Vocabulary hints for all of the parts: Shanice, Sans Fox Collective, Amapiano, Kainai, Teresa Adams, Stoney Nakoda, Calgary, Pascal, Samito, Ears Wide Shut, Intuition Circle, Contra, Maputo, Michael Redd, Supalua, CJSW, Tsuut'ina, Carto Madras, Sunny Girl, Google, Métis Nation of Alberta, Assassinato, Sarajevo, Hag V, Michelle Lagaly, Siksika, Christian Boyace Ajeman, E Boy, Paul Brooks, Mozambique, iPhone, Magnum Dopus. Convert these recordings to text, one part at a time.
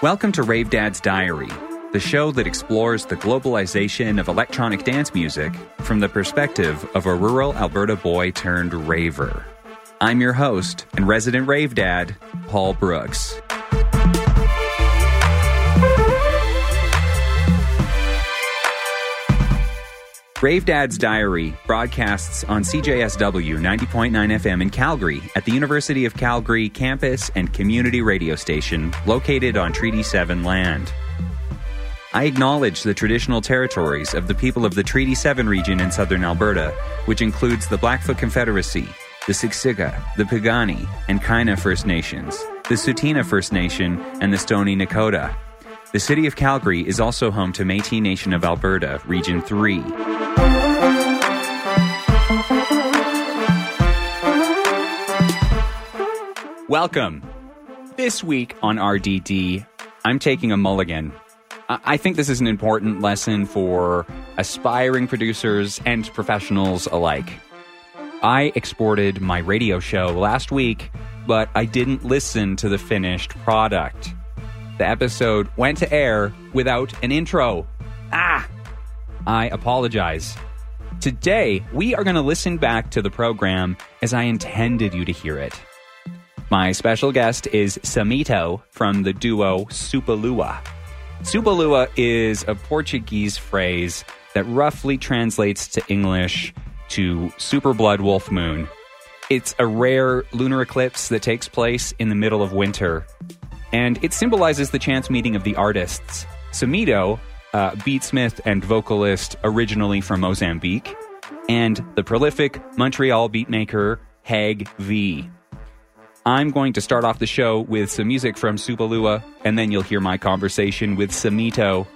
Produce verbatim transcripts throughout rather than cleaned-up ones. Welcome to Rave Dad's Diary, the show that explores the globalization of electronic dance music from the perspective of a rural Alberta boy turned raver. I'm your host and resident rave dad, Paul Brooks. Rave Dad's Diary broadcasts on C J S W ninety point nine F M in Calgary at the University of Calgary campus and community radio station located on Treaty seven land. I acknowledge the traditional territories of the people of the Treaty seven region in southern Alberta, which includes the Blackfoot Confederacy, the Siksika, the Piikani, and Kainai First Nations, the Tsuut'ina First Nation, and the Stoney Nakoda. The city of Calgary is also home to Métis Nation of Alberta, Region three. Welcome. This week on R D D, I'm taking a mulligan. I think this is an important lesson for aspiring producers and professionals alike. I exported my radio show last week, but I didn't listen to the finished product. The episode went to air without an intro. Ah! I apologize. Today, we are going to listen back to the program as I intended you to hear it. My special guest is Samito from the duo Supalua. Supalua is a Portuguese phrase that roughly translates to English to Super Blood Wolf Moon. It's a rare lunar eclipse that takes place in the middle of winter, and it symbolizes the chance meeting of the artists. Samito, uh, beatsmith and vocalist originally from Mozambique, and the prolific Montreal beatmaker Hag V. I'm going to start off the show with some music from Supalua, and then you'll hear my conversation with Samito.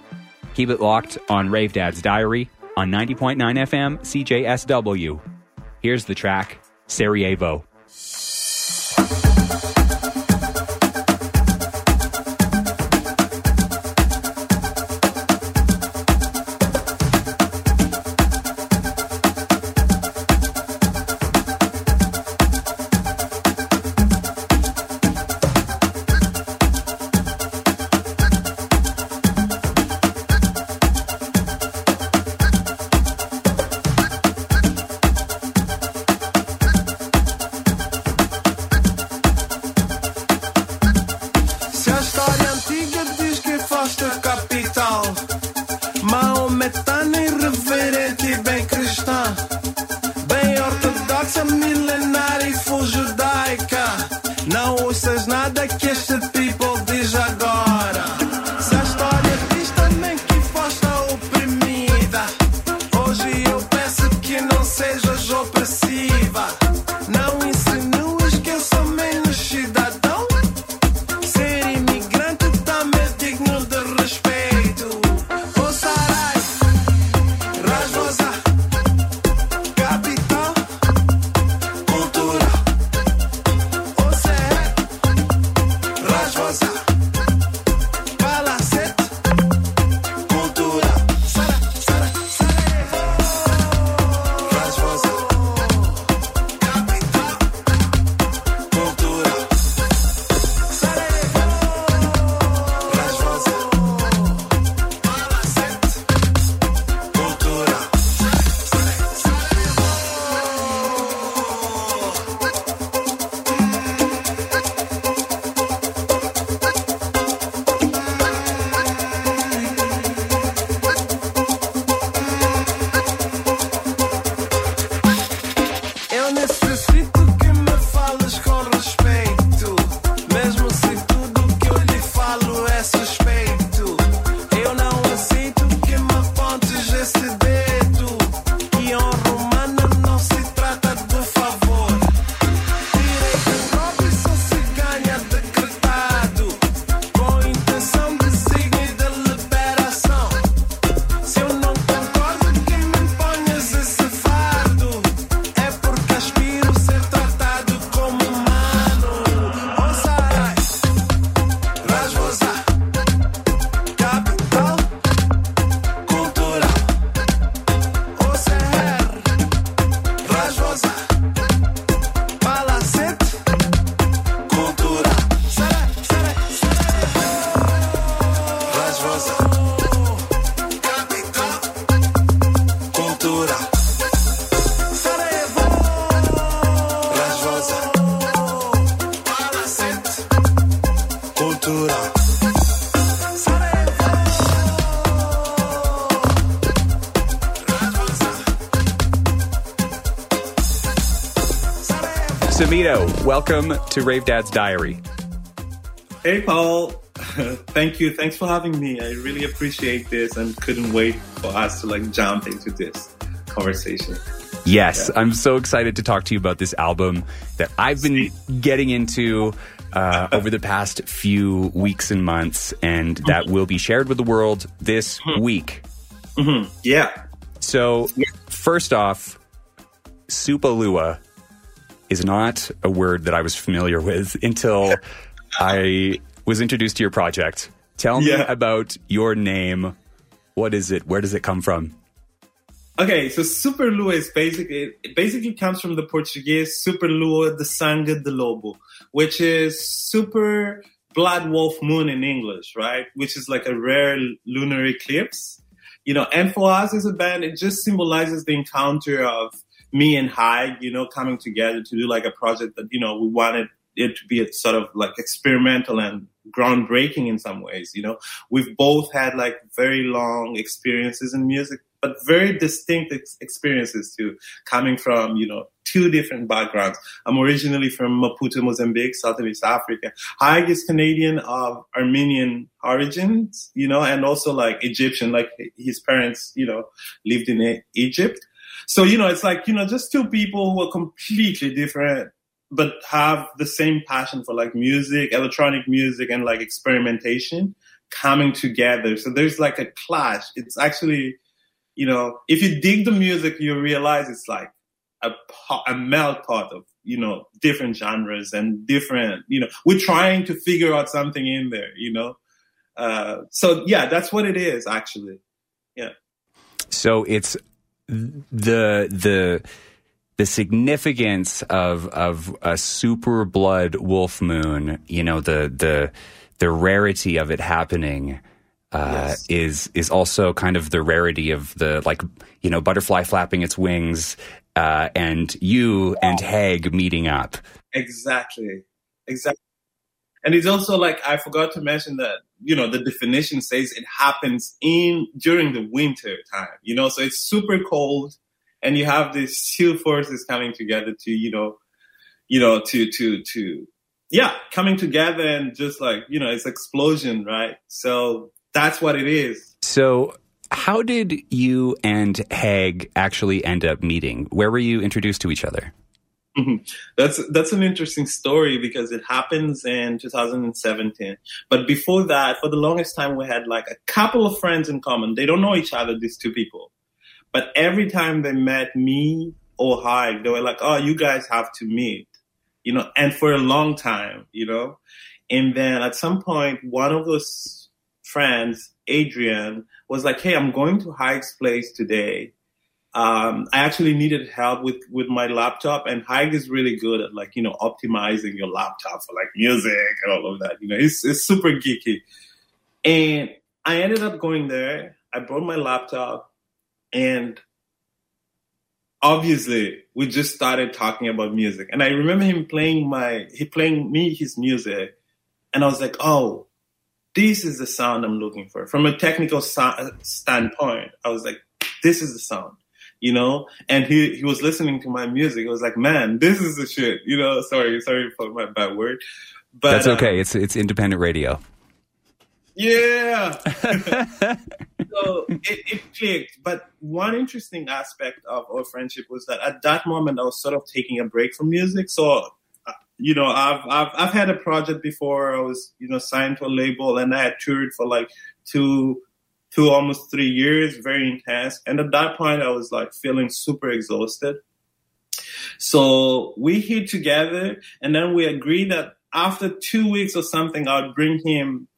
Keep it locked on Rave Dad's Diary on ninety point nine F M C J S W. Here's the track, Sarajevo. Respiro, certo? Samito, welcome to Rave Dad's Diary. Hey, Paul. Thank you. Thanks for having me. I really appreciate this and couldn't wait for us to like jump into this conversation. Yes, yeah. I'm so excited to talk to you about this album that I've been getting into uh, over the past few weeks and months, and that mm-hmm. will be shared with the world this mm-hmm. week. Mm-hmm. Yeah. So, yeah. First off, Supalua is not a word that I was familiar with until I was introduced to your project. Tell yeah. me about your name. What is it? Where does it come from? Okay, so Supalua is basically, it basically comes from the Portuguese Supalua de Sangue de Lobo, which is super blood wolf moon in English, right? Which is like a rare lunar eclipse. You know, and for us as a band, it just symbolizes the encounter of me and Hag, you know, coming together to do like a project that, you know, we wanted it to be a sort of like experimental and groundbreaking in some ways. You know, we've both had like very long experiences in music, but very distinct ex- experiences too, coming from, you know, two different backgrounds. I'm originally from Maputo, Mozambique, Southern East Africa. Hag is Canadian of Armenian origins, you know, and also like Egyptian, like his parents, you know, lived in Egypt. So, you know, it's like, you know, just two people who are completely different, but have the same passion for like music, electronic music, and like experimentation coming together. So there's like a clash. It's actually, you know, if you dig the music, you realize it's like a, pot, a melt pot of, you know, different genres and different, you know, we're trying to figure out something in there, you know. Uh, so, yeah, that's what it is, actually. Yeah. So it's the the the significance of of a super blood wolf moon, you know, the the the rarity of it happening uh yes. is is also kind of the rarity of the, like, you know, butterfly flapping its wings uh and you wow. and Hag meeting up. Exactly exactly And it's also like, I forgot to mention that, you know, the definition says it happens in during the winter time, you know, so it's super cold and you have these two forces coming together to, you know, you know, to, to, to, yeah, coming together and just like, you know, it's explosion, right? So that's what it is. So how did you and Hag actually end up meeting? Where were you introduced to each other? That's that's an interesting story because it happens in two thousand seventeen. But before that, for the longest time, we had like a couple of friends in common. They don't know each other, these two people. But every time they met me or Hag, they were like, oh, you guys have to meet, you know, and for a long time, you know. And then at some point, one of those friends, Adrian, was like, hey, I'm going to Hag's place today. Um, I actually needed help with, with my laptop, and Hag is really good at, like, you know, optimizing your laptop for like music and all of that. You know, it's, it's super geeky. And I ended up going there. I brought my laptop, and obviously we just started talking about music. And I remember him playing my, he playing me his music, and I was like, oh, this is the sound I'm looking for. From a technical so- standpoint, I was like, this is the sound. You know, and he, he was listening to my music. It was like, man, this is the shit. You know, sorry, sorry for my bad word, but that's okay. Uh, it's it's independent radio. Yeah. So it, it clicked. But one interesting aspect of our friendship was that at that moment I was sort of taking a break from music. So, uh, you know, I've I've I've had a project before. I was, you know, signed to a label, and I had toured for like two. Two, almost three years, very intense. And at that point, I was like feeling super exhausted. So we hit together, and then we agreed that after two weeks or something, I would bring him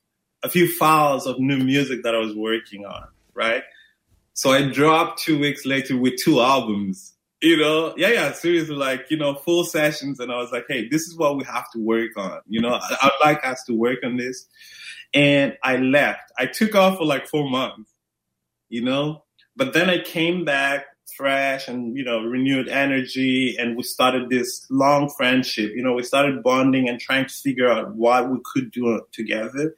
a few files of new music that I was working on, right? So I dropped two weeks later with two albums, you know? Yeah, yeah, seriously, like, you know, full sessions. And I was like, hey, this is what we have to work on. You know, I, I'd like us to work on this. And I left. I took off for like four months, you know? But then I came back fresh and, you know, renewed energy. And we started this long friendship. You know, we started bonding and trying to figure out what we could do together.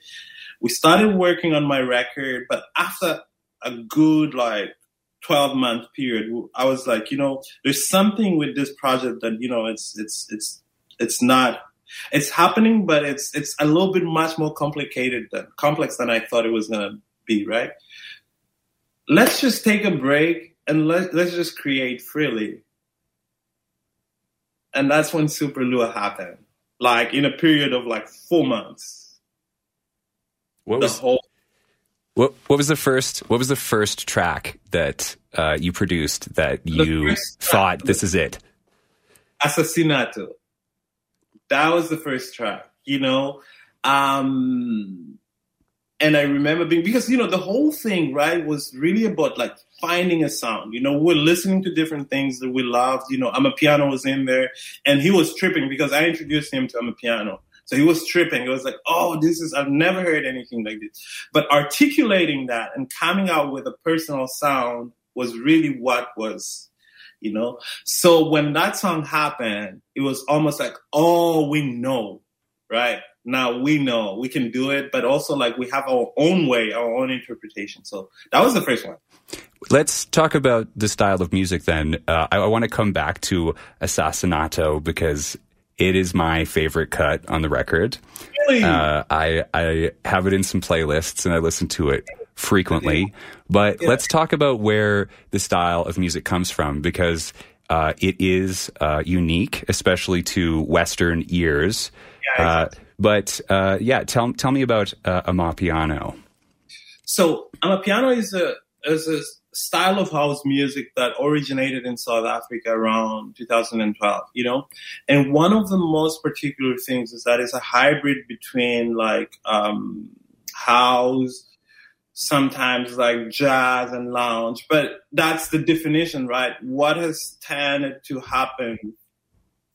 We started working on my record. But after a good, like, twelve-month period, I was like, you know, there's something with this project that, you know, it's it's it's it's not. It's happening, but it's it's a little bit much more complicated than complex than I thought it was gonna be. Right? Let's just take a break and let let's just create freely. And that's when Supalua happened, like in a period of like four months. What the was whole- what What was the first? What was the first track that uh, you produced that you thought track, this is it? Assassinato. That was the first track, you know, um, and I remember being, because, you know, the whole thing, right, was really about like finding a sound. You know, we're listening to different things that we loved. You know, Amapiano was in there and he was tripping because I introduced him to Amapiano. So he was tripping. It was like, oh, this is, I've never heard anything like this. But articulating that and coming out with a personal sound was really what was, you know, so when that song happened, it was almost like, oh, we know, right? Now we know we can do it, but also like we have our own way, our own interpretation. So that was the first one. Let's talk about the style of music then. Uh, I, I want to come back to Assassinato because it is my favorite cut on the record. Really? Uh, I, I have it in some playlists and I listen to it frequently, but yeah. Let's talk about where the style of music comes from, because uh, it is uh, unique, especially to Western ears. Yeah, exactly. uh, but uh, yeah, tell tell me about uh, Amapiano. So Amapiano is a is a style of house music that originated in South Africa around two thousand twelve. You know, and one of the most particular things is that it's a hybrid between like um, house. Sometimes like jazz and lounge, but that's the definition, right? What has tended to happen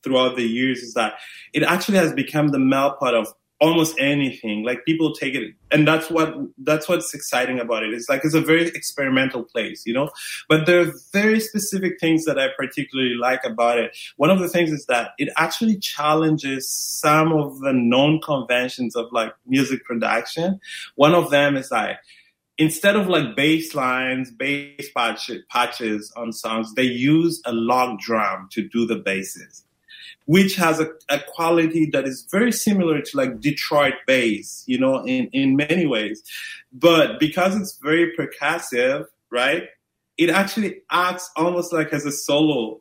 throughout the years is that it actually has become the melt pot of almost anything. Like people take it, and that's what that's what's exciting about it. It's like it's a very experimental place, you know? But there are very specific things that I particularly like about it. One of the things is that it actually challenges some of the known conventions of like music production. One of them is like, instead of like bass lines, bass patch, patches on songs, they use a log drum to do the basses, which has a, a quality that is very similar to like Detroit bass, you know, in, in many ways. But because it's very percussive, right, it actually acts almost like as a solo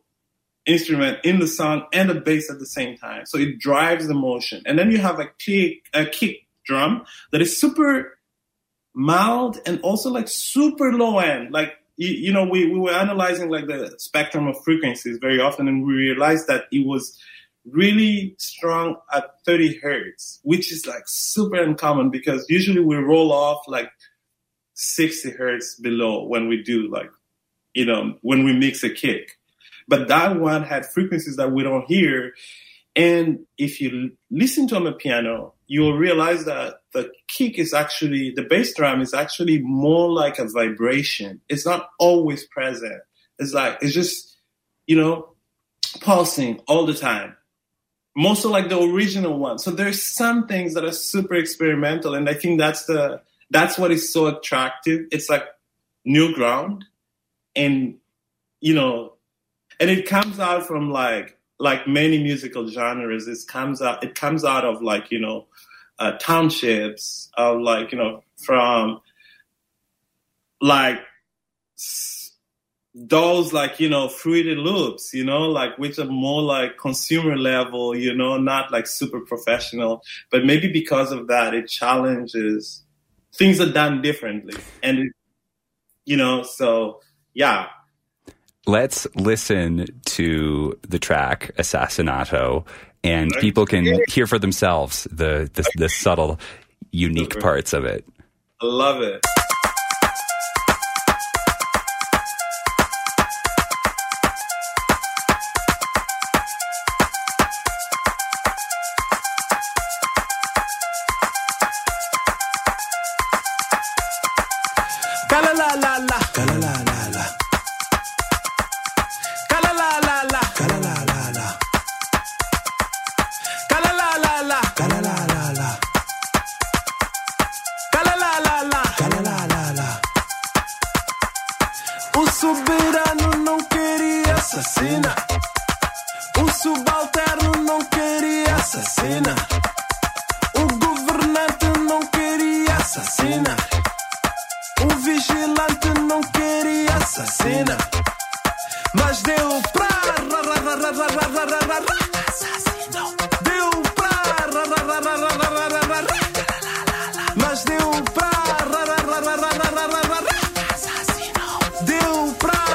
instrument in the song and the bass at the same time. So it drives the motion. And then you have a kick, a kick drum that is super mild and also like super low end. Like, you, you know, we, we were analyzing like the spectrum of frequencies very often, and we realized that it was really strong at thirty hertz, which is like super uncommon because usually we roll off like sixty hertz below when we do like, you know, when we mix a kick. But that one had frequencies that we don't hear. And if you listen to Amapiano, you'll realize that the kick is actually, the bass drum is actually more like a vibration. It's not always present. It's like, it's just, you know, pulsing all the time. Most of like the original one. So there's some things that are super experimental. And I think that's the, that's what is so attractive. It's like new ground and, you know, and it comes out from like, like many musical genres, it comes out. It comes out of like you know, uh, townships of like you know from like s- those like you know Fruity Loops, you know, like which are more like consumer level, you know, not like super professional. But maybe because of that, it challenges things are done differently, and it, you know, so yeah. Let's listen to the track Assassinato, and people can hear for themselves the the, the subtle, unique parts of it. I love it. O subalterno não queria pena. O governante não queria assassinar. O vigilante não queria assassinar. Mas deu pra assassino. Deu pra Mas deu pra assassino. Deu pra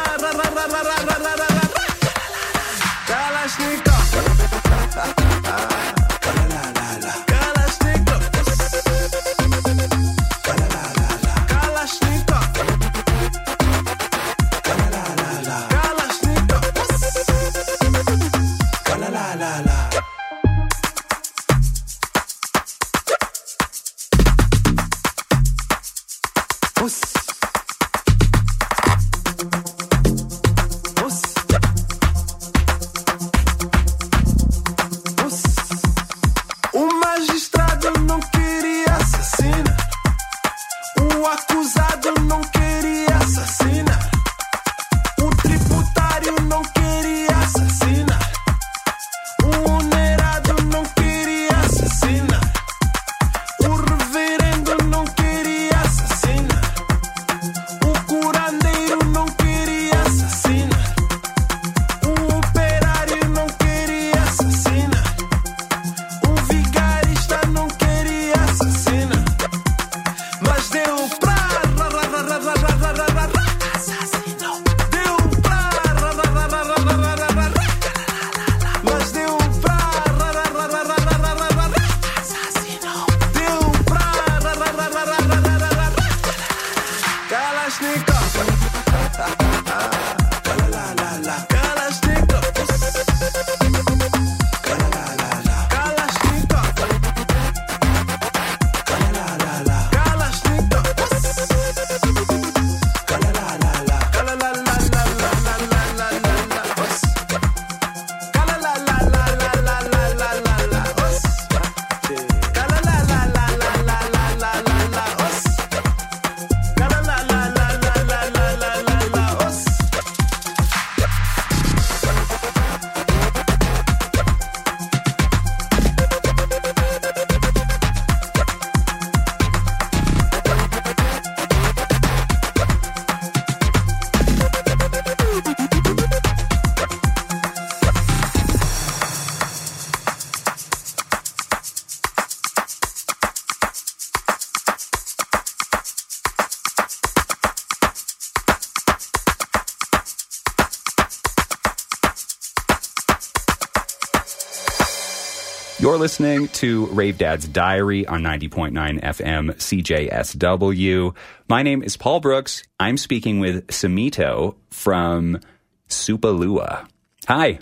You're listening to Rave Dad's Diary on ninety point nine F M C J S W. My name is Paul Brooks. I'm speaking with Samito from Supalua. Hi.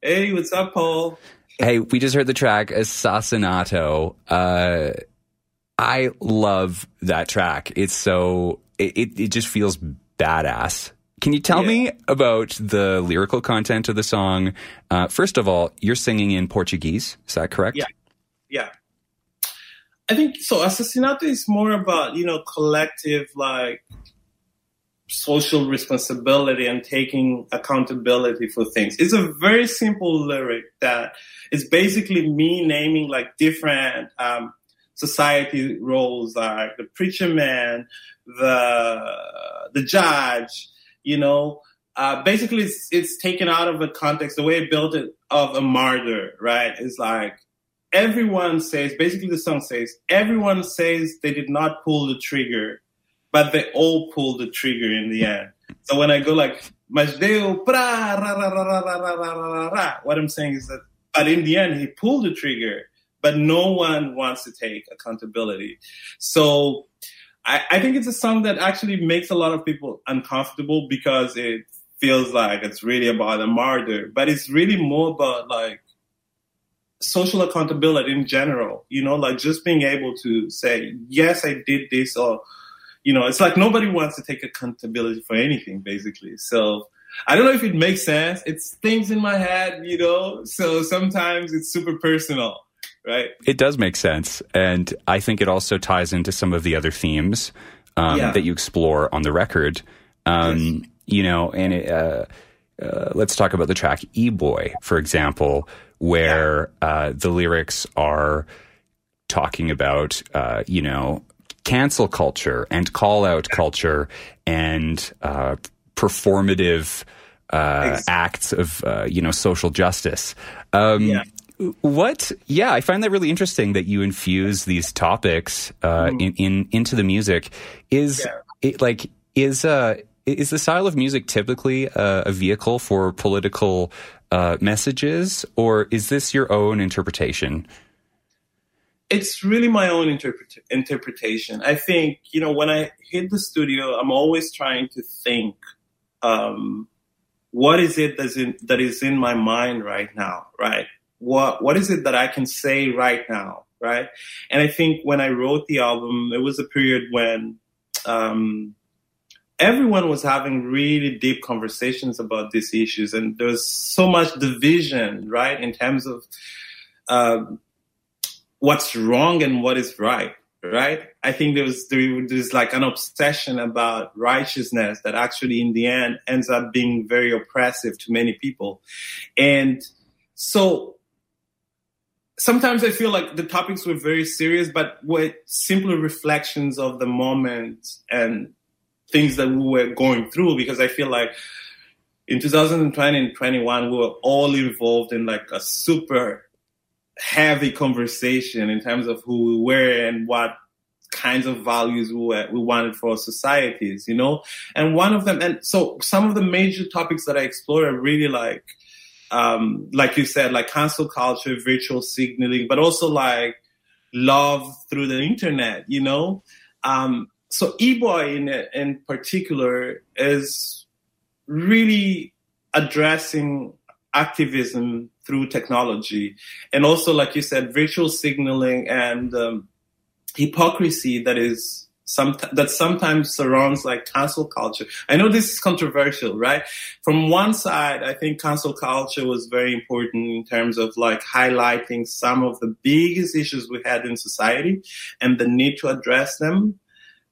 Hey, what's up, Paul? Hey, we just heard the track Assassinato. Uh, I love that track. It's so, it, it, it just feels badass. Can you tell yeah. me about the lyrical content of the song? Uh, first of all, you're singing in Portuguese. Is that correct? Yeah. Yeah. I think so. Assassinato is more about, you know, collective, like, social responsibility and taking accountability for things. It's a very simple lyric that is basically me naming, like, different um, society roles, like the preacher man, the the judge. You know, uh, basically it's, it's taken out of the context, the way it built it of a martyr, right? It's like everyone says, basically the song says, everyone says they did not pull the trigger, but they all pulled the trigger in the end. So when I go like, Majdeo pra, ra, ra, ra, ra, ra, ra, ra, ra, what I'm saying is that, but in the end, he pulled the trigger, but no one wants to take accountability. So I think it's a song that actually makes a lot of people uncomfortable because it feels like it's really about a martyr, but it's really more about like social accountability in general, you know, like just being able to say, yes, I did this, or, you know, it's like nobody wants to take accountability for anything basically. So I don't know if it makes sense. It's things in my head, you know, so sometimes it's super personal. Right. It does make sense. And I think it also ties into some of the other themes um, yeah. that you explore on the record, um, yes. you know, and it, uh, Uh, let's talk about the track E Boy, for example, where yeah. uh, the lyrics are talking about, uh, you know, cancel culture and call out culture and uh, performative uh, acts of, uh, you know, social justice. Um, yeah. What? Yeah, I find that really interesting that you infuse these topics uh, mm. in, in into the music. Is yeah. it like is uh is the style of music typically uh, a vehicle for political uh, messages, or is this your own interpretation? It's really my own interpret- interpretation. I think, you know, when I hit the studio, I'm always trying to think, um, what is it that's in, that is in my mind right now, right? What what is it that I can say right now, right? And I think when I wrote the album, it was a period when um, everyone was having really deep conversations about these issues, and there was so much division, right, in terms of uh, what's wrong and what is right, right? I think there was there was like an obsession about righteousness that actually in the end ends up being very oppressive to many people, and so. Sometimes I feel like the topics were very serious, but were simply reflections of the moment and things that we were going through, because I feel like in two thousand twenty and twenty-one, we were all involved in like a super heavy conversation in terms of who we were and what kinds of values we, were, we wanted for societies, you know? And one of them, and so some of the major topics that I explore are really like, Um, like you said, like cancel culture, virtual signaling, but also like love through the internet, you know? Um, so E Boy in, in particular is really addressing activism through technology. And also, like you said, virtual signaling and um, hypocrisy that is Some, that sometimes surrounds like cancel culture. I know this is controversial, right? From one side, I think cancel culture was very important in terms of like highlighting some of the biggest issues we had in society and the need to address them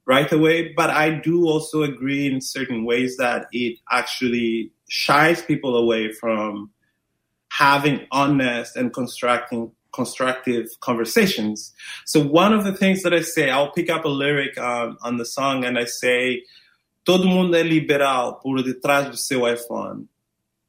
right away. But I do also agree in certain ways that it actually shies people away from having honest and constructing constructive conversations. So one of the things that I say, I'll pick up a lyric um, on the song and I say, todo mundo é liberal por detrás do seu iPhone.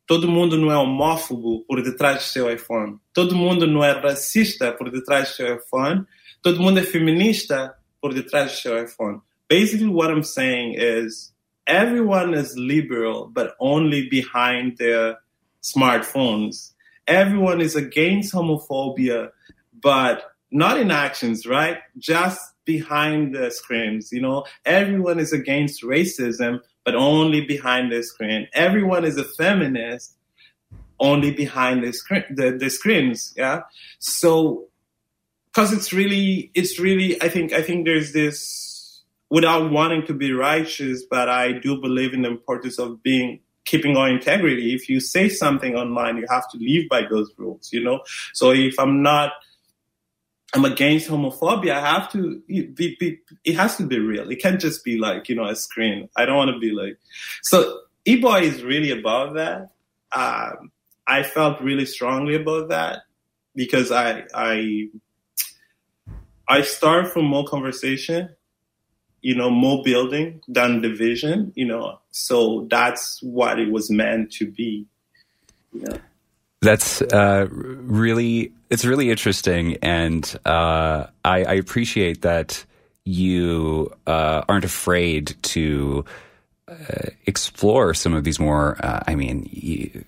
Todo mundo não é homófobo por detrás do seu iPhone. Todo mundo não é racista por detrás do seu iPhone. Todo mundo é feminista por detrás do seu iPhone. Basically what I'm saying is everyone is liberal, but only behind their smartphones. Everyone is against homophobia, but not in actions, right? Just behind the screens, you know? Everyone is against racism, but only behind the screen. Everyone is a feminist, only behind the screen, the, the screens, yeah? So, because it's really, it's really, I think, I think there's this, without wanting to be righteous, but I do believe in the importance of being keeping our integrity. If you say something online, you have to live by those rules, you know? So if I'm not, I'm against homophobia, I have to, be, be, it has to be real. It can't just be like, you know, a screen. I don't want to be like, so E Boy is really about that. Um, I felt really strongly about that because I, I, I start from more conversation, you know, more building than division, you know, so that's what it was meant to be. Yeah. That's uh, really, it's really interesting. And uh, I, I appreciate that you uh, aren't afraid to uh, explore some of these more, uh, I mean, you,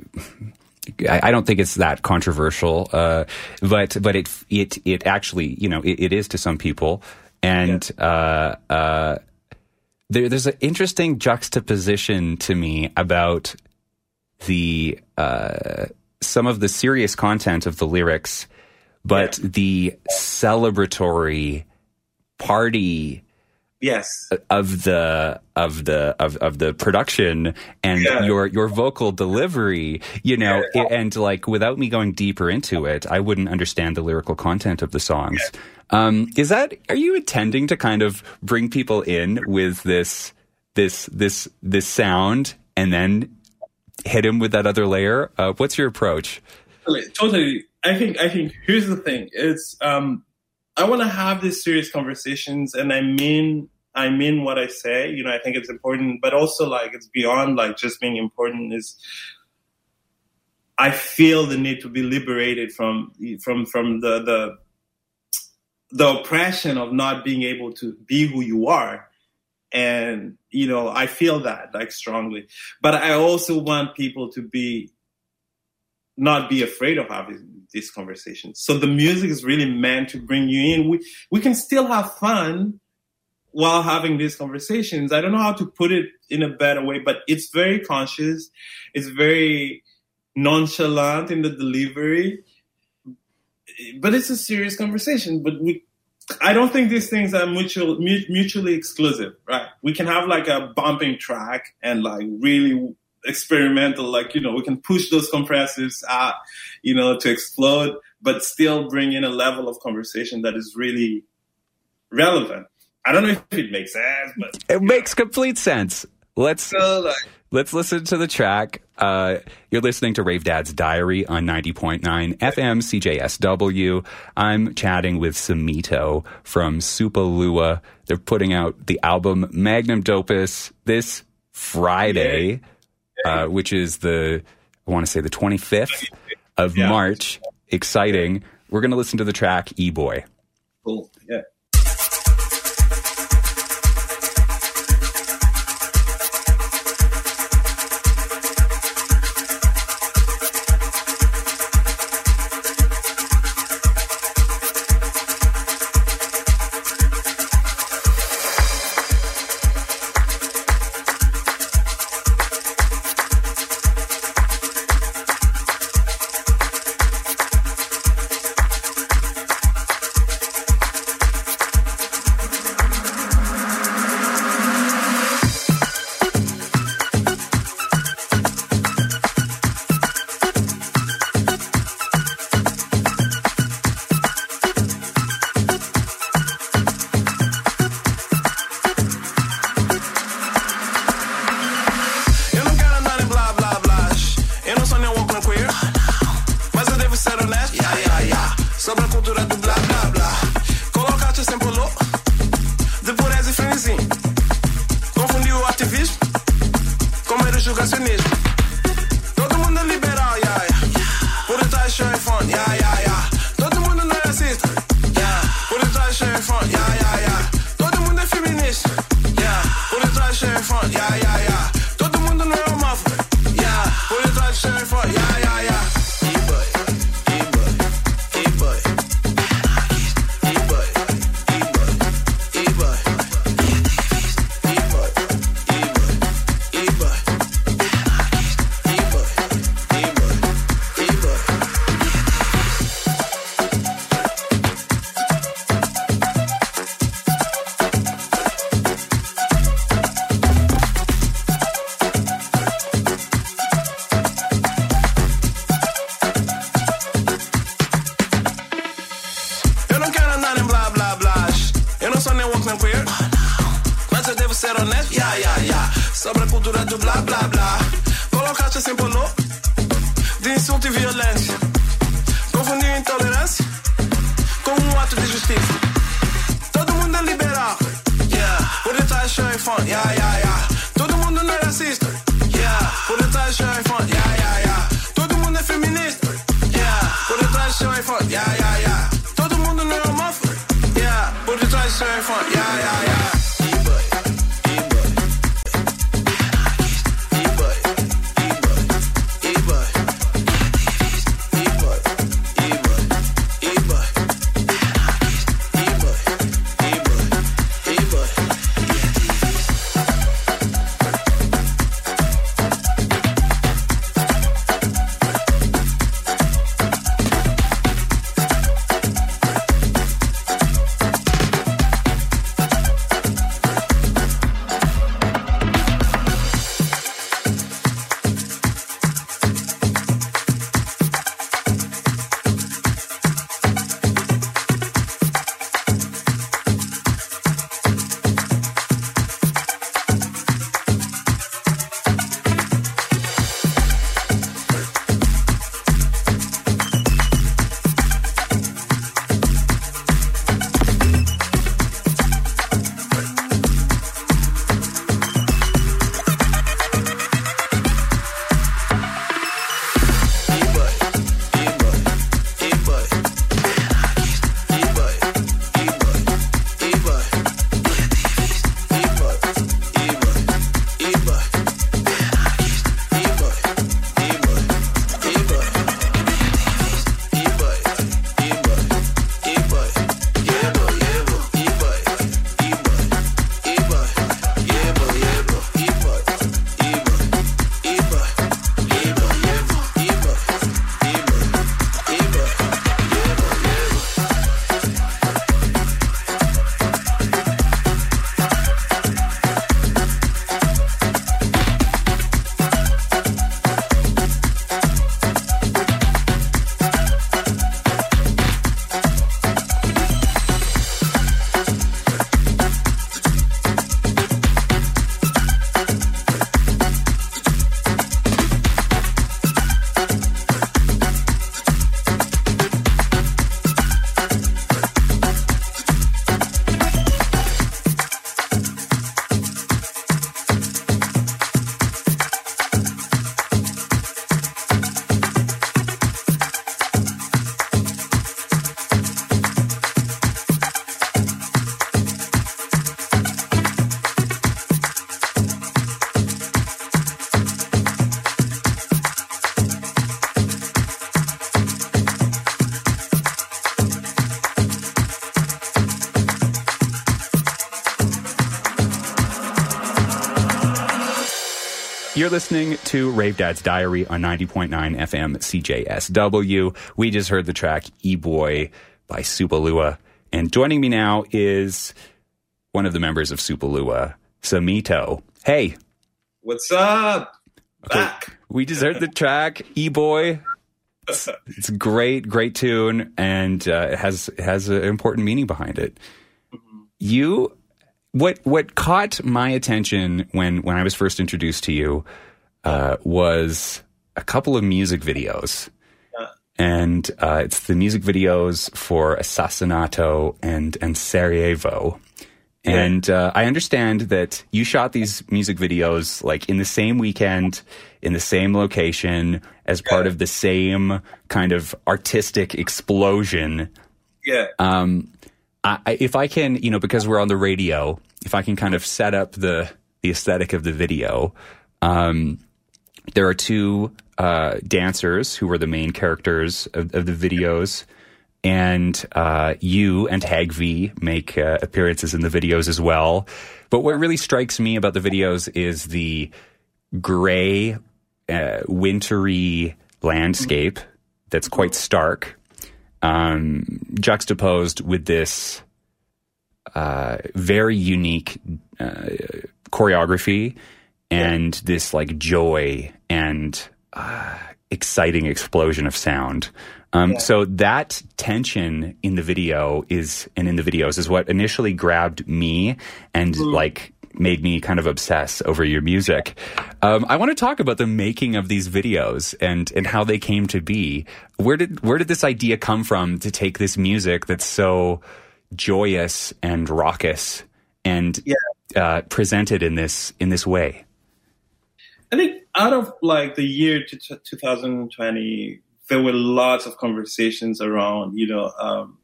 I don't think it's that controversial, uh, but but it it it actually, you know, it, it is to some people. And yeah. uh, uh, there, there's an interesting juxtaposition to me about the uh, some of the serious content of the lyrics, but yeah. the celebratory party, yes, of the of the of, of the production and yeah. your your vocal delivery. You know, yeah. it, and like without me going deeper into it, I wouldn't understand the lyrical content of the songs. Yeah. Um, is that, are you intending to kind of bring people in with this, this, this, this sound and then hit him with that other layer? Uh, what's your approach? Totally. I think, I think here's the thing. It's, um, I want to have these serious conversations, and I mean, I mean what I say, you know. I think it's important, but also like it's beyond like just being important is I feel the need to be liberated from, from, from the, the, the oppression of not being able to be who you are. And, you know, I feel that like strongly, but I also want people to be, not be afraid of having these conversations. So the music is really meant to bring you in. We we can still have fun while having these conversations. I don't know how to put it in a better way, but it's very conscious. It's very nonchalant in the delivery, but it's a serious conversation. But we, I don't think these things are mutual, mutually exclusive, right? We can have like a bumping track and like really experimental, like, you know, we can push those compressives out, you know, to explode, but still bring in a level of conversation that is really relevant. I don't know if it makes sense, but it makes complete sense. Let's so, like, let's listen to the track. Uh, you're listening to Rave Dad's Diary on ninety point nine F M C J S W. I'm chatting with Samito from Supalua. They're putting out the album Magnum Dopus this Friday. Yeah. Uh, which is the, I want to say the twenty-fifth of yeah. March. Exciting. We're going to listen to the track E Boy. Cool. Yeah. You're listening to Rave Dad's Diary on ninety point nine F M C J S W. We just heard the track E Boy by Supalua. And joining me now is one of the members of Supalua, Samito. Hey. What's up? Okay. Back. We just heard the track E Boy. It's, it's a great, great tune, and uh, it has it has an important meaning behind it. Mm-hmm. You, what what caught my attention when when I was first introduced to you uh, was a couple of music videos, yeah. and uh, it's the music videos for Assassinato and and Sarajevo. Yeah. And uh, I understand that you shot these music videos like in the same weekend, in the same location, as part of the same kind of artistic explosion. Yeah. Um, I, if I can, you know, because we're on the radio, if I can kind of set up the the aesthetic of the video, um, there are two uh, dancers who were the main characters of, of the videos. And uh, you and Hag V make uh, appearances in the videos as well. But what really strikes me about the videos is the gray, uh, wintry landscape that's quite stark, um, juxtaposed with this uh, very unique uh, choreography and this like joy and uh, exciting explosion of sound. Um, yeah. So that tension in the video is, and in the videos is what initially grabbed me and mm. like made me kind of obsess over your music. Um, I want to talk about the making of these videos and, and how they came to be. Where did, where did this idea come from to take this music that's so joyous and raucous and, yeah. uh, presented in this, in this way? I think out of like the year two thousand twenty, there were lots of conversations around, you know, um,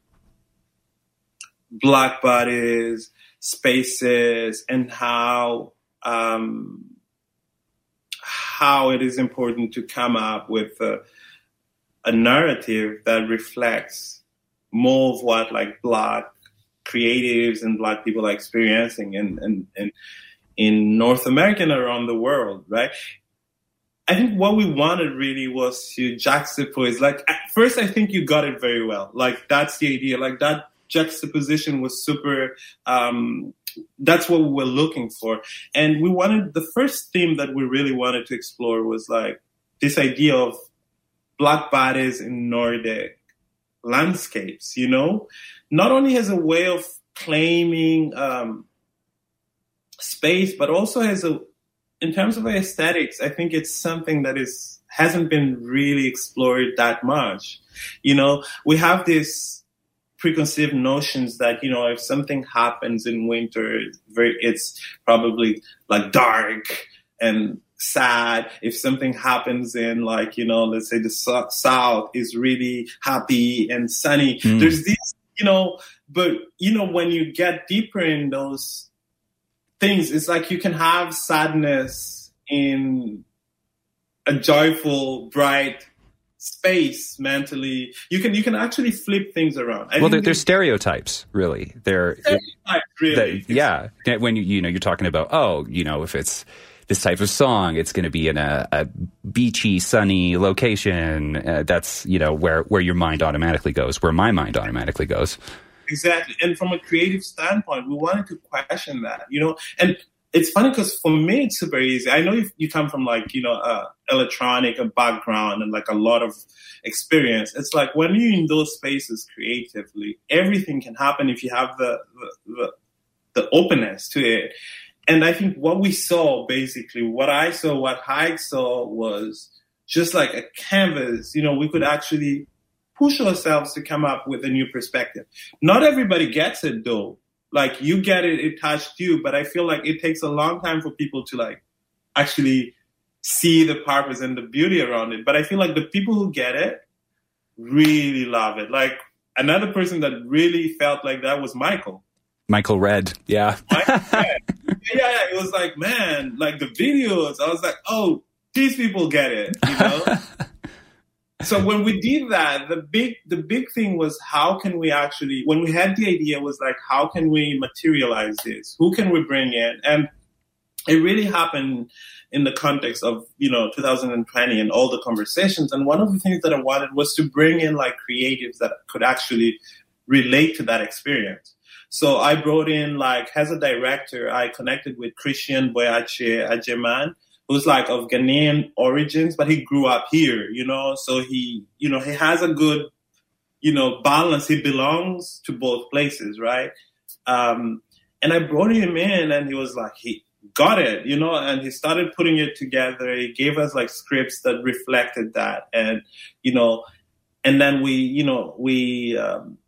black bodies, spaces, and how um, how it is important to come up with a, a narrative that reflects more of what like black creatives and black people are experiencing in in, in, in North America and around the world, right? I think what we wanted really was to juxtapose. Like, at first, I think you got it very well. Like, that's the idea. Like, that juxtaposition was super, um, that's what we were looking for. And we wanted, the first theme that we really wanted to explore was, like, this idea of black bodies in Nordic landscapes, you know? Not only as a way of claiming um, space, but also as a, in terms of aesthetics, I think it's something that is hasn't been really explored that much. You know, we have these preconceived notions that, you know, if something happens in winter, it's probably like dark and sad. If something happens in like, you know, let's say the South is really happy and sunny. Mm. There's these, you know, but, you know, when you get deeper in those things, it's like you can have sadness in a joyful, bright space mentally. You can you can actually flip things around. I well, they're, they're stereotypes, really. They're stereotypes, really. They, yeah. When you you know you're talking about oh you know if it's this type of song, it's going to be in a, a beachy, sunny location. Uh, that's you know where where your mind automatically goes. Where my mind automatically goes. Exactly. And from a creative standpoint, we wanted to question that, you know, and it's funny because for me, it's super easy. I know if you come from like, you know, uh, electronic and background and like a lot of experience. It's like when you're in those spaces creatively, everything can happen if you have the, the, the openness to it. And I think what we saw, basically what I saw, what Hag saw was just like a canvas, you know, we could actually push ourselves to come up with a new perspective. Not everybody gets it, though. Like, you get it, it touched you, but I feel like it takes a long time for people to, like, actually see the purpose and the beauty around it. But I feel like the people who get it really love it. Like, another person that really felt like that was Michael. Michael Redd, yeah. Michael Redd. Yeah, it was like, man, like, the videos, I was like, oh, these people get it, you know? So when we did that, the big the big thing was how can we actually, when we had the idea was like, how can we materialize this? Who can we bring in? And it really happened in the context of, you know, two thousand twenty and all the conversations. And one of the things that I wanted was to bring in like creatives that could actually relate to that experience. So I brought in, like, as a director, I connected with Christian Boyace Ajeman, who's like of Ghanaian origins, but he grew up here, you know, so he, you know, he has a good, you know, balance. He belongs to both places, right? Um, and I brought him in and he was like, he got it, you know, and he started putting it together. He gave us like scripts that reflected that. And, you know, and then we, you know, we, um,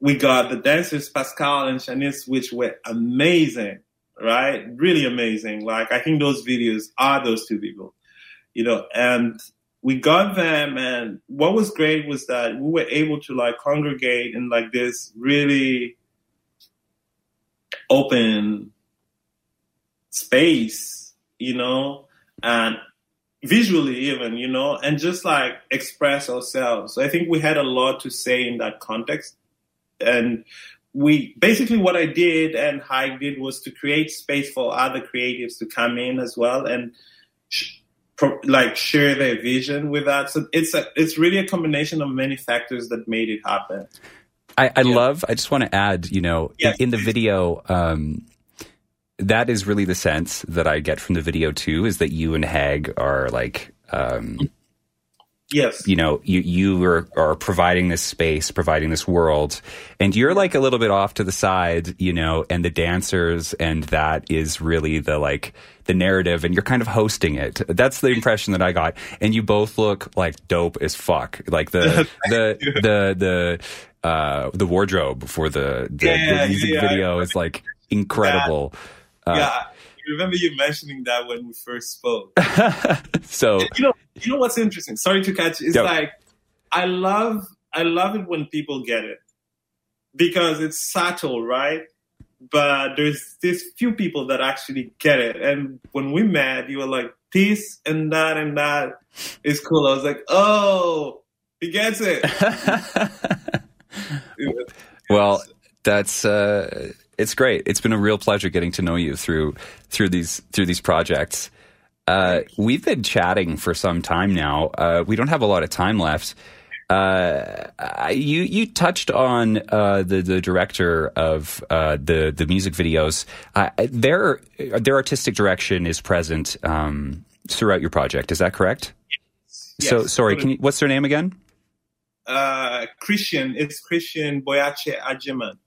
we got the dancers, Pascal and Shanice, which were amazing. Right? Really amazing. Like, I think those videos are those two people, you know, and we got them. And what was great was that we were able to like congregate in like this really open space, you know, and visually even, you know, and just like express ourselves. So I think we had a lot to say in that context. And we basically what I did and Hag did was to create space for other creatives to come in as well and sh- pro- like share their vision with that. So it's a, it's really a combination of many factors that made it happen. I, I yeah. love, I just want to add, you know, yes. in, in the video, um, that is really the sense that I get from the video too, is that you and Hag are like, um, Yes. You know, you, you are, are providing this space, providing this world, and you're like a little bit off to the side, you know, and the dancers, and that is really the like the narrative, and you're kind of hosting it. That's the impression that I got. And you both look like dope as fuck. Like the the the the uh the wardrobe for the, the, yeah, the music yeah, video is like incredible. Yeah. Uh, yeah. Remember you mentioning that when we first spoke. So you know, you know what's interesting? Sorry to catch. It's no. like I love, I love it when people get it because it's subtle, right? But there's these few people that actually get it. And when we met, you were like, "This and that and that is cool." I was like, "Oh, he gets it." Well, that's. Uh... It's great. It's been a real pleasure getting to know you through through these through these projects. Uh, we've been chatting for some time now. Uh, we don't have a lot of time left. Uh, you you touched on uh, the the director of uh, the the music videos. Uh, their their artistic direction is present um, throughout your project. Is that correct? Yes. So sorry. Can you, what's their name again? Uh, Christian. It's Christian Boyace Ajeman.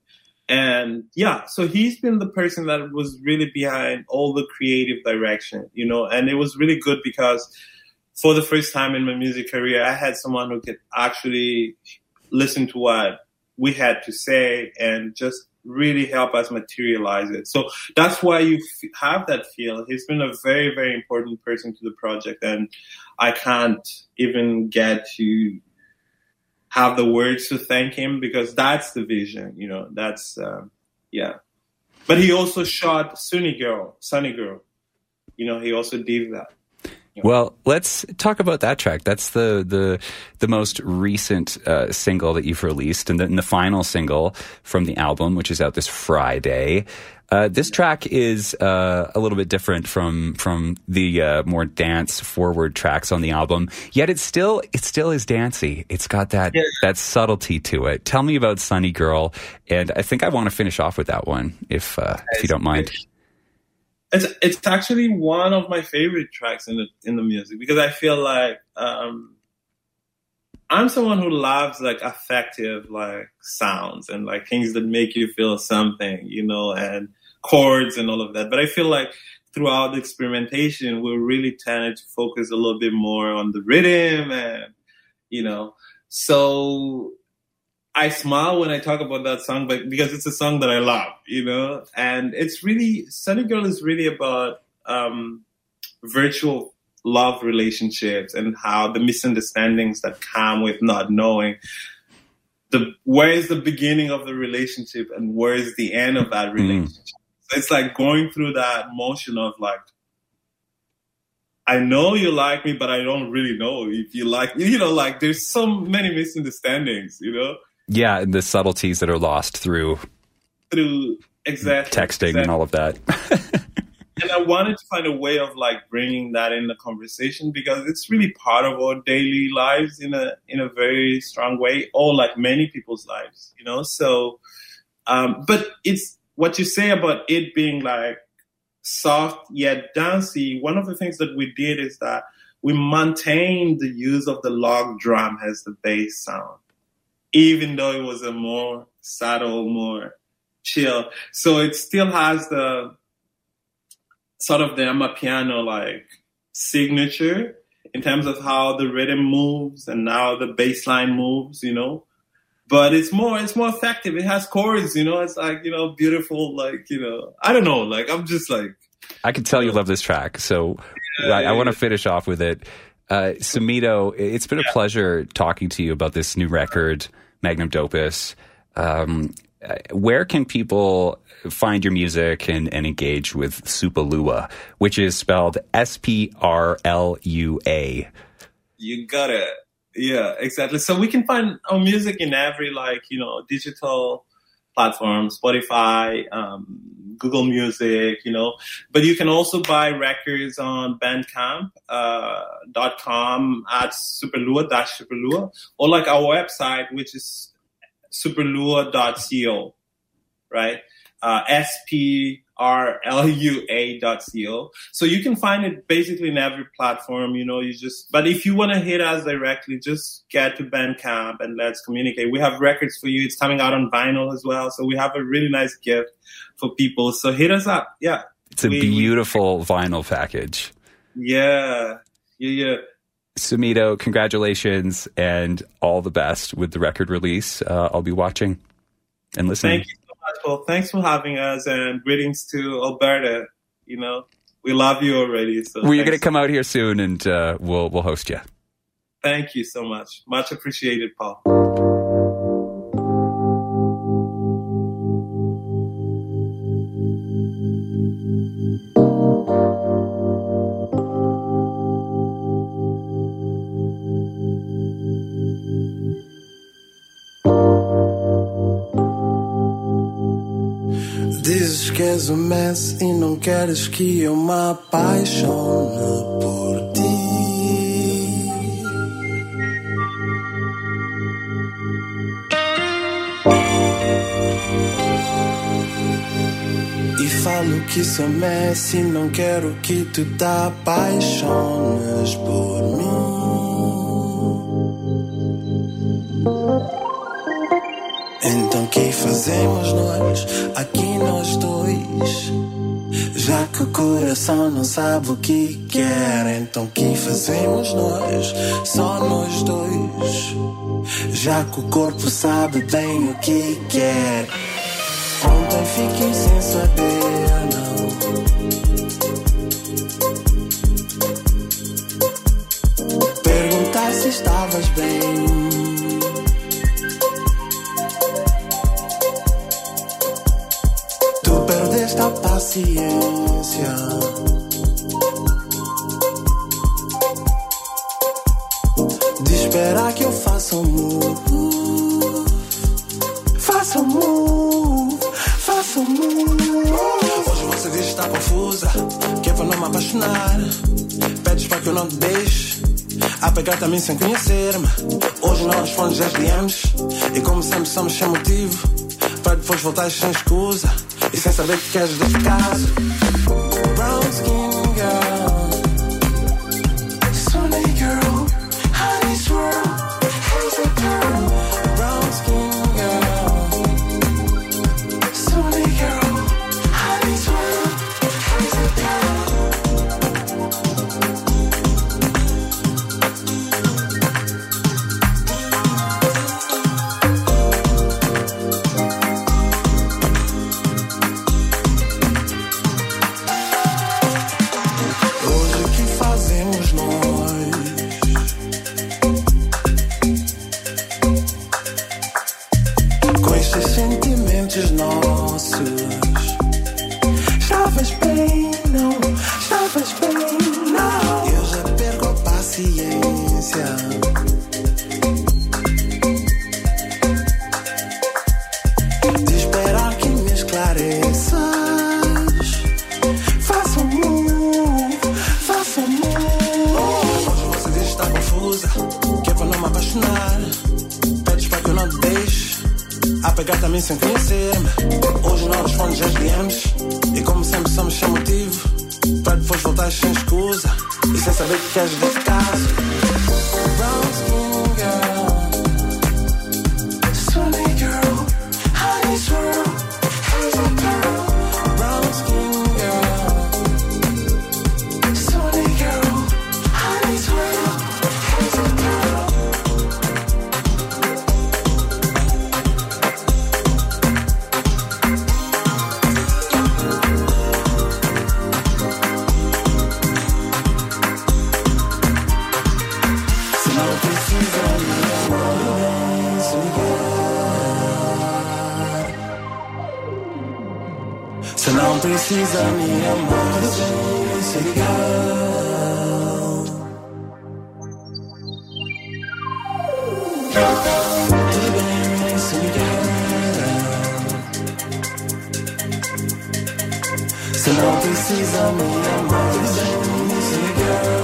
And yeah, so he's been the person that was really behind all the creative direction, you know, and it was really good because for the first time in my music career, I had someone who could actually listen to what we had to say and just really help us materialize it. So that's why you f- have that feel. He's been a very, very important person to the project, and I can't even get to have the words to thank him because that's the vision, you know, that's, um, yeah. But he also shot Sunny Girl, Sunny Girl, you know, he also did that. You know. Well, let's talk about that track. That's the, the, the most recent uh, single that you've released, and then the final single from the album, which is out this Friday. Uh, this track is uh, a little bit different from from the uh, more dance forward tracks on the album. Yet it's still it still is dancey. It's got that yeah. that subtlety to it. Tell me about Sunny Girl, and I think I want to finish off with that one, if uh, if you don't mind. It's it's actually one of my favorite tracks in the in the music because I feel like um, I'm someone who loves like affective like sounds and like things that make you feel something, you know, and chords and all of that. But I feel like throughout the experimentation, we really tended to focus a little bit more on the rhythm and, you know, so I smile when I talk about that song, but because it's a song that I love, you know, and it's really, Sunny Girl is really about um, virtual love relationships and how the misunderstandings that come with not knowing the where is the beginning of the relationship and where is the end of that relationship. Mm. So it's like going through that motion of like, I know you like me, but I don't really know if you like me. You know, like there's so many misunderstandings, you know? Yeah, and the subtleties that are lost through... Through, exactly. Texting exactly. and all of that. And I wanted to find a way of like bringing that in the conversation, because it's really part of our daily lives in a in a very strong way, or like many people's lives, you know. So, um, but it's what you say about it being like soft yet dancey. One of the things that we did is that we maintained the use of the log drum as the bass sound, even though it was a more subtle, more chill. So it still has the sort of the Amapiano like signature in terms of how the rhythm moves and how the bass line moves, you know. But it's more it's more effective. It has chords, you know. It's like, you know, beautiful, like, you know, I don't know, like I'm just like I can tell you love this track. So yeah, I, I want to finish off with it. Uh, Samito, it's been yeah. a pleasure talking to you about this new record, Magnum Dopus. Um, where can people find your music and, and engage with Supalua, which is spelled S P R L U A? You got it. Yeah, exactly. So we can find our music in every, like, you know, digital platform, Spotify, um, Google Music, you know. But you can also buy records on Bandcamp uh, dot com at Supalua dash Supalua, or like our website, which is Supalua dot co, right? Uh, S P R L U A dot co. So you can find it basically in every platform, you know, you just, but if you want to hit us directly, just get to Bandcamp and let's communicate. We have records for you. It's coming out on vinyl as well. So we have a really nice gift for people. So hit us up. Yeah. It's a we, beautiful we, vinyl package. Yeah. Yeah. Yeah. Samito, congratulations and all the best with the record release. Uh, I'll be watching and listening. Thank you so much, Paul. Thanks for having us, and greetings to Alberta. You know, we love you already. So well, you're going to come out here soon, and uh, we'll we'll host you. Thank you so much. Much appreciated, Paul. Dizes que és um mess e não queres que eu me apaixone por ti. E falo que sou mess e não quero que tu te apaixones por mim. Então que fazemos nós, aqui nós dois? Já que o coração não sabe o que quer. Então que fazemos nós, só nós dois? Já que o corpo sabe bem o que quer. Ontem fiquei sem saber, não perguntar se estavas bem. Esta paciência de esperar que eu faça um move, faça um move, faça um move. Hoje você diz que está confusa, que é pra não me apaixonar. Pedes pra que eu não te deixe, a pegar também sem conhecer-me. Hoje não respondes às D Ms, e como sempre somos sem motivo, pra depois voltar sem escusa. E sem saber que queres desse caso. Brown skin girl, Sunny girl, honey swirl, hazel girl. Brown skin girl, Sunny girl, honey swirl, hazel girl. De esperar que me esclareças, faça um pegada também sem conhecer-me. Hoje não respondes às D Ms. E como sempre somos sem motivo, para depois voltares sem escusa e sem saber que queres desse caso. Brown skin girl, Sunny girl, honey swirl, hazel pearl. Brown skin girl, Sunny girl, honey swirl, hazel pearl. Você não precisa me amar, se ligar. Tudo bem, se ligar. Você não precisa me amar, se ligar.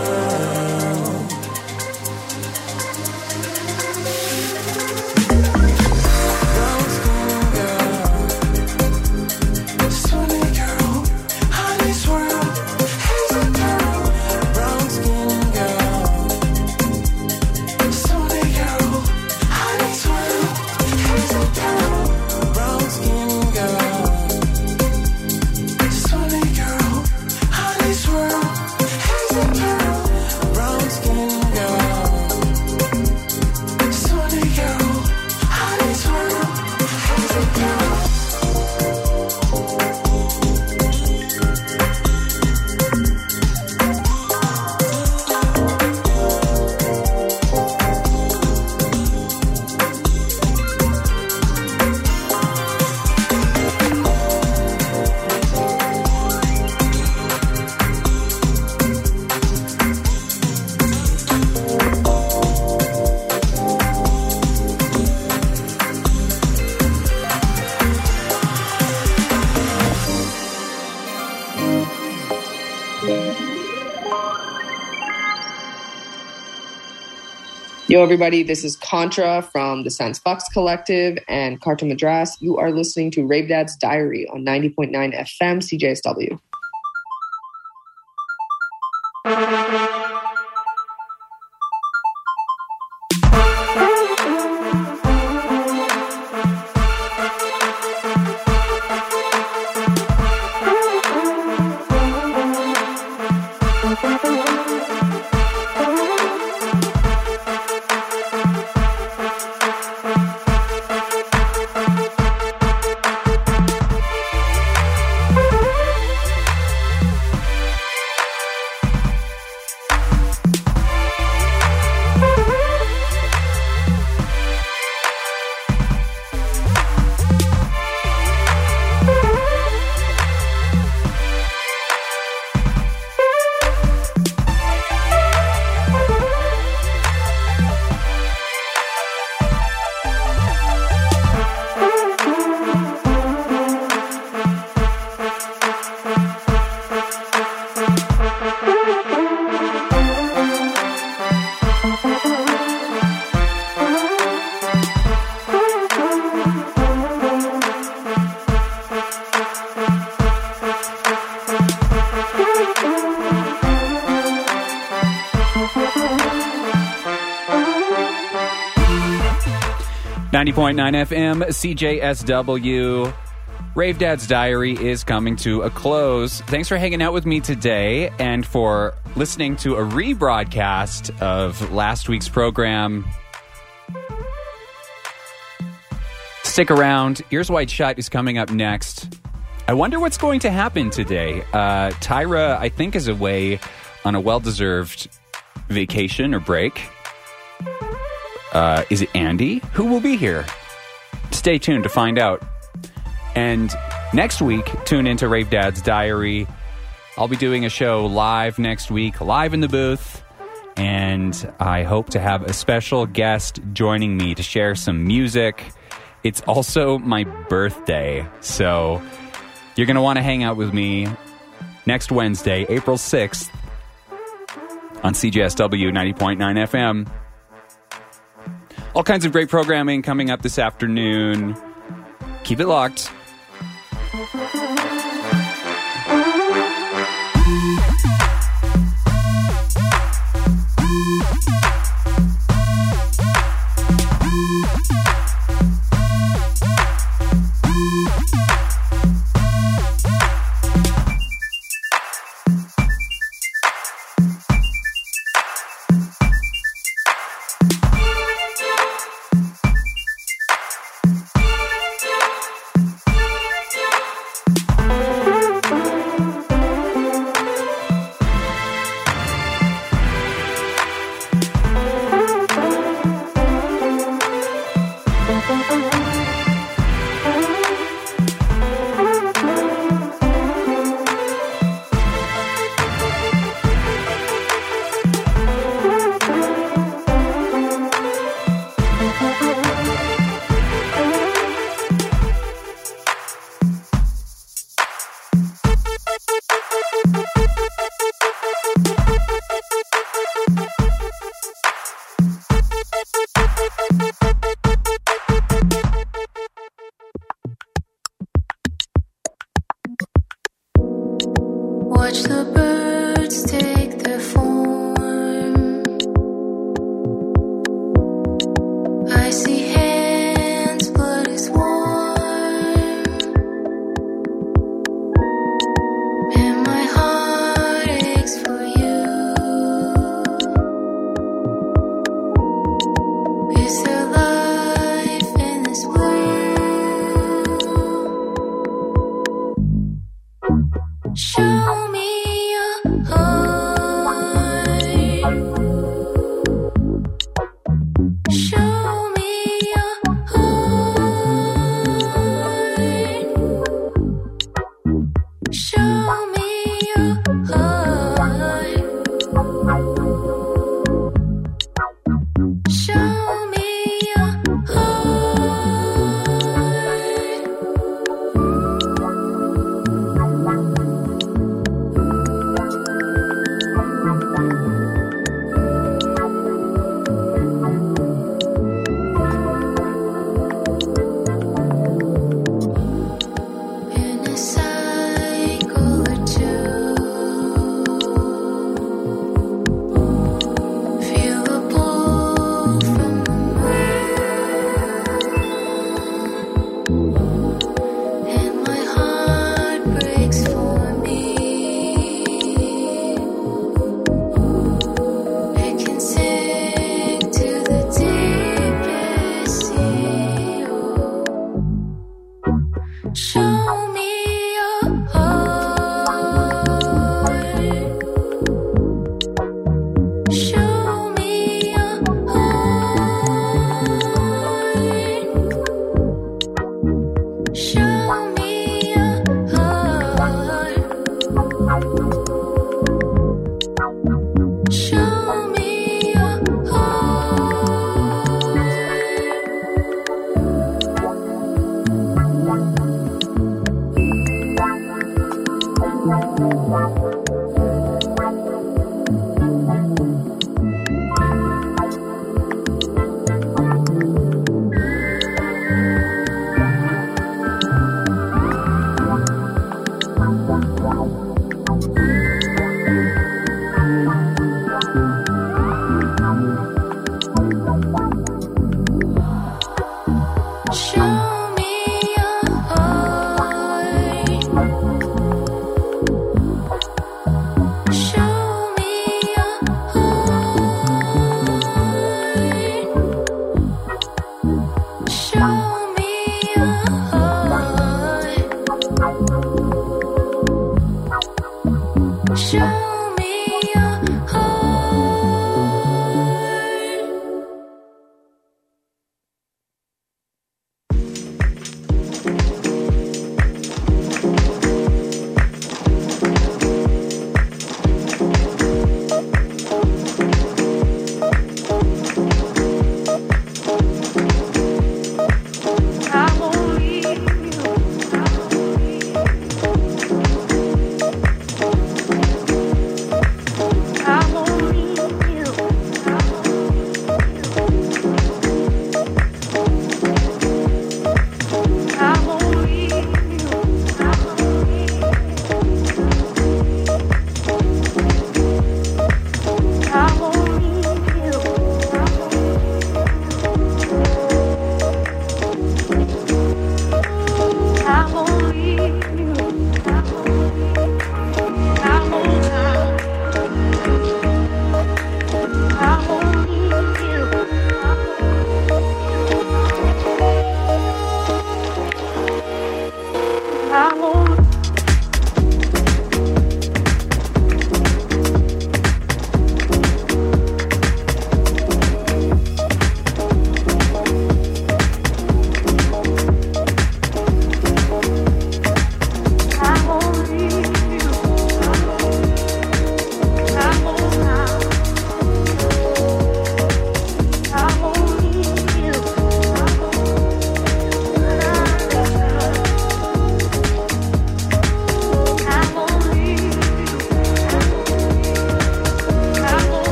Yo, everybody, this is Contra from the Sans Fox Collective and Carto Madras. You are listening to Rave Dad's Diary on ninety point nine F M C J S W. ninety point nine F M, C J S W. Rave Dad's Diary is coming to a close. Thanks for hanging out with me today and for listening to a rebroadcast of last week's program. Stick around. Ears Wide Shut is coming up next. I wonder what's going to happen today. Uh, Tyra, I think, is away on a well-deserved vacation or break. Uh, is it Andy? Who will be here? Stay tuned to find out. And next week, tune into Rave Dad's Diary. I'll be doing a show live next week, live in the booth. And I hope to have a special guest joining me to share some music. It's also my birthday, so you're going to want to hang out with me next Wednesday, April sixth, on C J S W ninety point nine F M. All kinds of great programming coming up this afternoon. Keep it locked. Thank you.